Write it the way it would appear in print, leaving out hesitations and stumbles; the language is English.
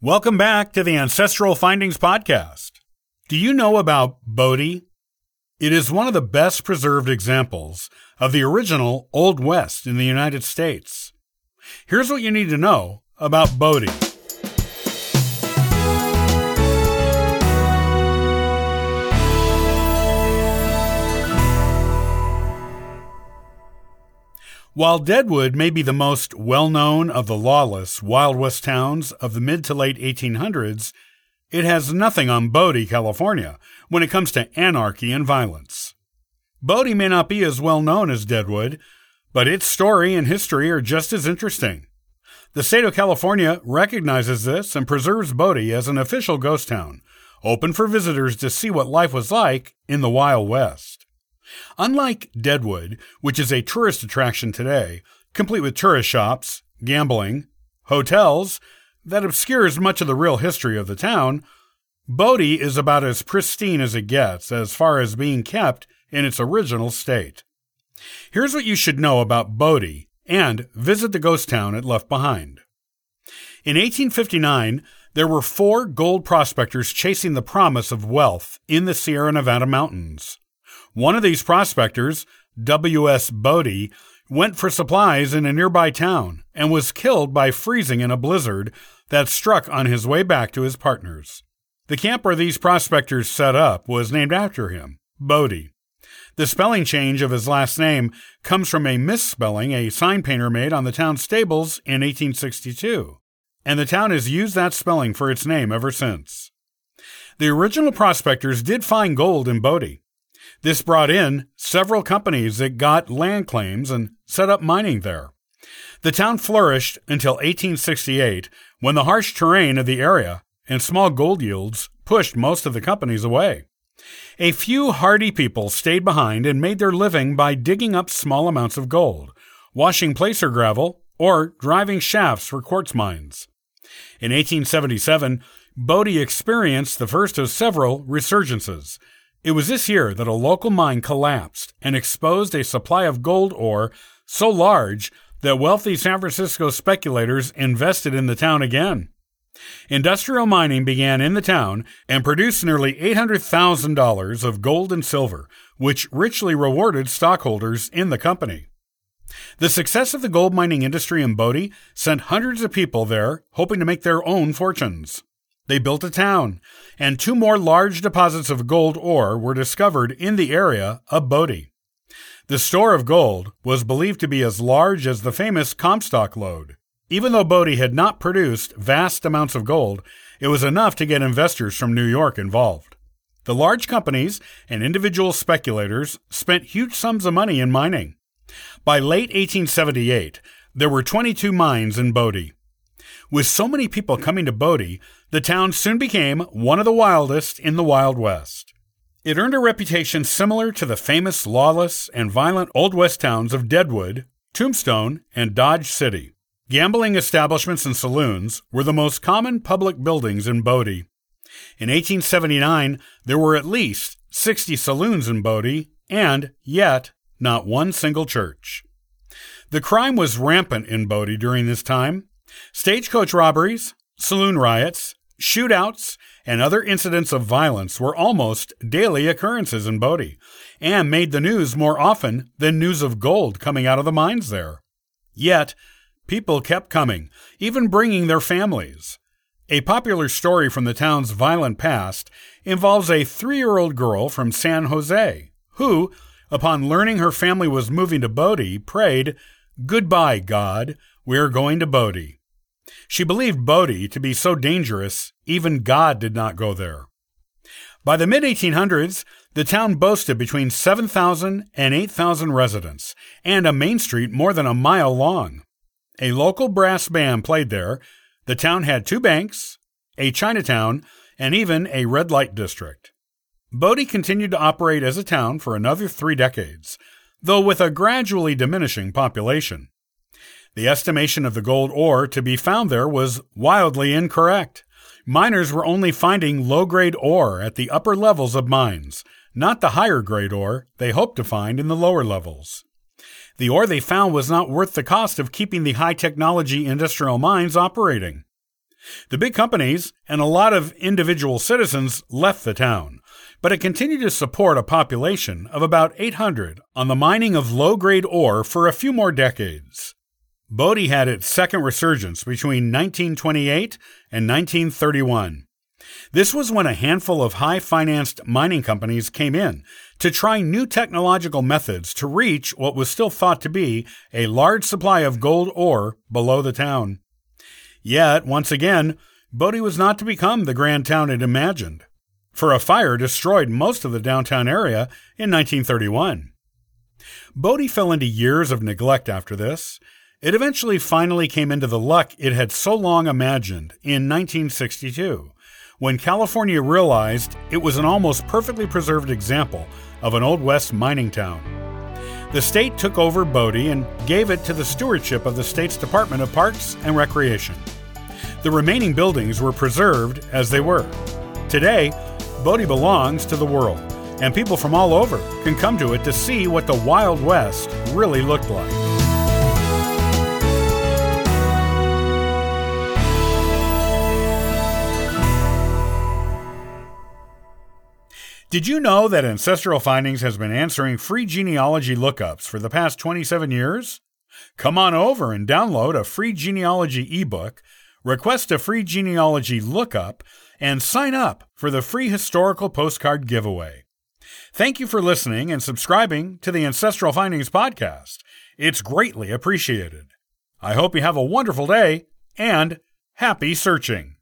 Welcome back to the Ancestral Findings podcast. Do you know about Bodie? It is one of the best preserved examples of the original Old West in the United States. Here's what you need to know about Bodie. While Deadwood may be the most well-known of the lawless Wild West towns of the mid to late 1800s, it has nothing on Bodie, California, when it comes to anarchy and violence. Bodie may not be as well-known as Deadwood, but its story and history are just as interesting. The state of California recognizes this and preserves Bodie as an official ghost town, open for visitors to see what life was like in the Wild West. Unlike Deadwood, which is a tourist attraction today, complete with tourist shops, gambling, hotels, that obscures much of the real history of the town, Bodie is about as pristine as it gets as far as being kept in its original state. Here's what you should know about Bodie and visit the ghost town it left behind. In 1859, there were 4 gold prospectors chasing the promise of wealth in the Sierra Nevada Mountains. One of these prospectors, W.S. Bodie, went for supplies in a nearby town and was killed by freezing in a blizzard that struck on his way back to his partners. The camp where these prospectors set up was named after him, Bodie. The spelling change of his last name comes from a misspelling a sign painter made on the town's stables in 1862, and the town has used that spelling for its name ever since. The original prospectors did find gold in Bodie. This brought in several companies that got land claims and set up mining there. The town flourished until 1868, when the harsh terrain of the area and small gold yields pushed most of the companies away. A few hardy people stayed behind and made their living by digging up small amounts of gold, washing placer gravel, or driving shafts for quartz mines. In 1877, Bodie experienced the first of several resurgences. It was this year that a local mine collapsed and exposed a supply of gold ore so large that wealthy San Francisco speculators invested in the town again. Industrial mining began in the town and produced nearly $800,000 of gold and silver, which richly rewarded stockholders in the company. The success of the gold mining industry in Bodie sent hundreds of people there hoping to make their own fortunes. They built a town, and 2 more large deposits of gold ore were discovered in the area of Bodie. The store of gold was believed to be as large as the famous Comstock Lode. Even though Bodie had not produced vast amounts of gold, it was enough to get investors from New York involved. The large companies and individual speculators spent huge sums of money in mining. By late 1878, there were 22 mines in Bodie. With so many people coming to Bodie, the town soon became one of the wildest in the Wild West. It earned a reputation similar to the famous lawless and violent Old West towns of Deadwood, Tombstone, and Dodge City. Gambling establishments and saloons were the most common public buildings in Bodie. In 1879, there were at least 60 saloons in Bodie, and yet not one single church. The crime was rampant in Bodie during this time. Stagecoach robberies, saloon riots, shootouts, and other incidents of violence were almost daily occurrences in Bodie, and made the news more often than news of gold coming out of the mines there. Yet, people kept coming, even bringing their families. A popular story from the town's violent past involves a 3-year-old girl from San Jose, who, upon learning her family was moving to Bodie, prayed, "Goodbye, God, we're going to Bodie." She believed Bodie to be so dangerous, even God did not go there. By the mid-1800s, the town boasted between 7,000 and 8,000 residents, and a main street more than a mile long. A local brass band played there. The town had 2 banks, a Chinatown, and even a red light district. Bodie continued to operate as a town for another 3 decades, though with a gradually diminishing population. The estimation of the gold ore to be found there was wildly incorrect. Miners were only finding low-grade ore at the upper levels of mines, not the higher-grade ore they hoped to find in the lower levels. The ore they found was not worth the cost of keeping the high-technology industrial mines operating. The big companies and a lot of individual citizens left the town, but it continued to support a population of about 800 on the mining of low-grade ore for a few more decades. Bodie had its second resurgence between 1928 and 1931. This was when a handful of high-financed mining companies came in to try new technological methods to reach what was still thought to be a large supply of gold ore below the town. Yet, once again, Bodie was not to become the grand town it imagined, for a fire destroyed most of the downtown area in 1931. Bodie fell into years of neglect after this. It eventually finally came into the luck it had so long imagined in 1962, when California realized it was an almost perfectly preserved example of an Old West mining town. The state took over Bodie and gave it to the stewardship of the state's Department of Parks and Recreation. The remaining buildings were preserved as they were. Today, Bodie belongs to the world, and people from all over can come to it to see what the Wild West really looked like. Did you know that Ancestral Findings has been answering free genealogy lookups for the past 27 years? Come on over and download a free genealogy ebook, request a free genealogy lookup, and sign up for the free historical postcard giveaway. Thank you for listening and subscribing to the Ancestral Findings podcast. It's greatly appreciated. I hope you have a wonderful day and happy searching.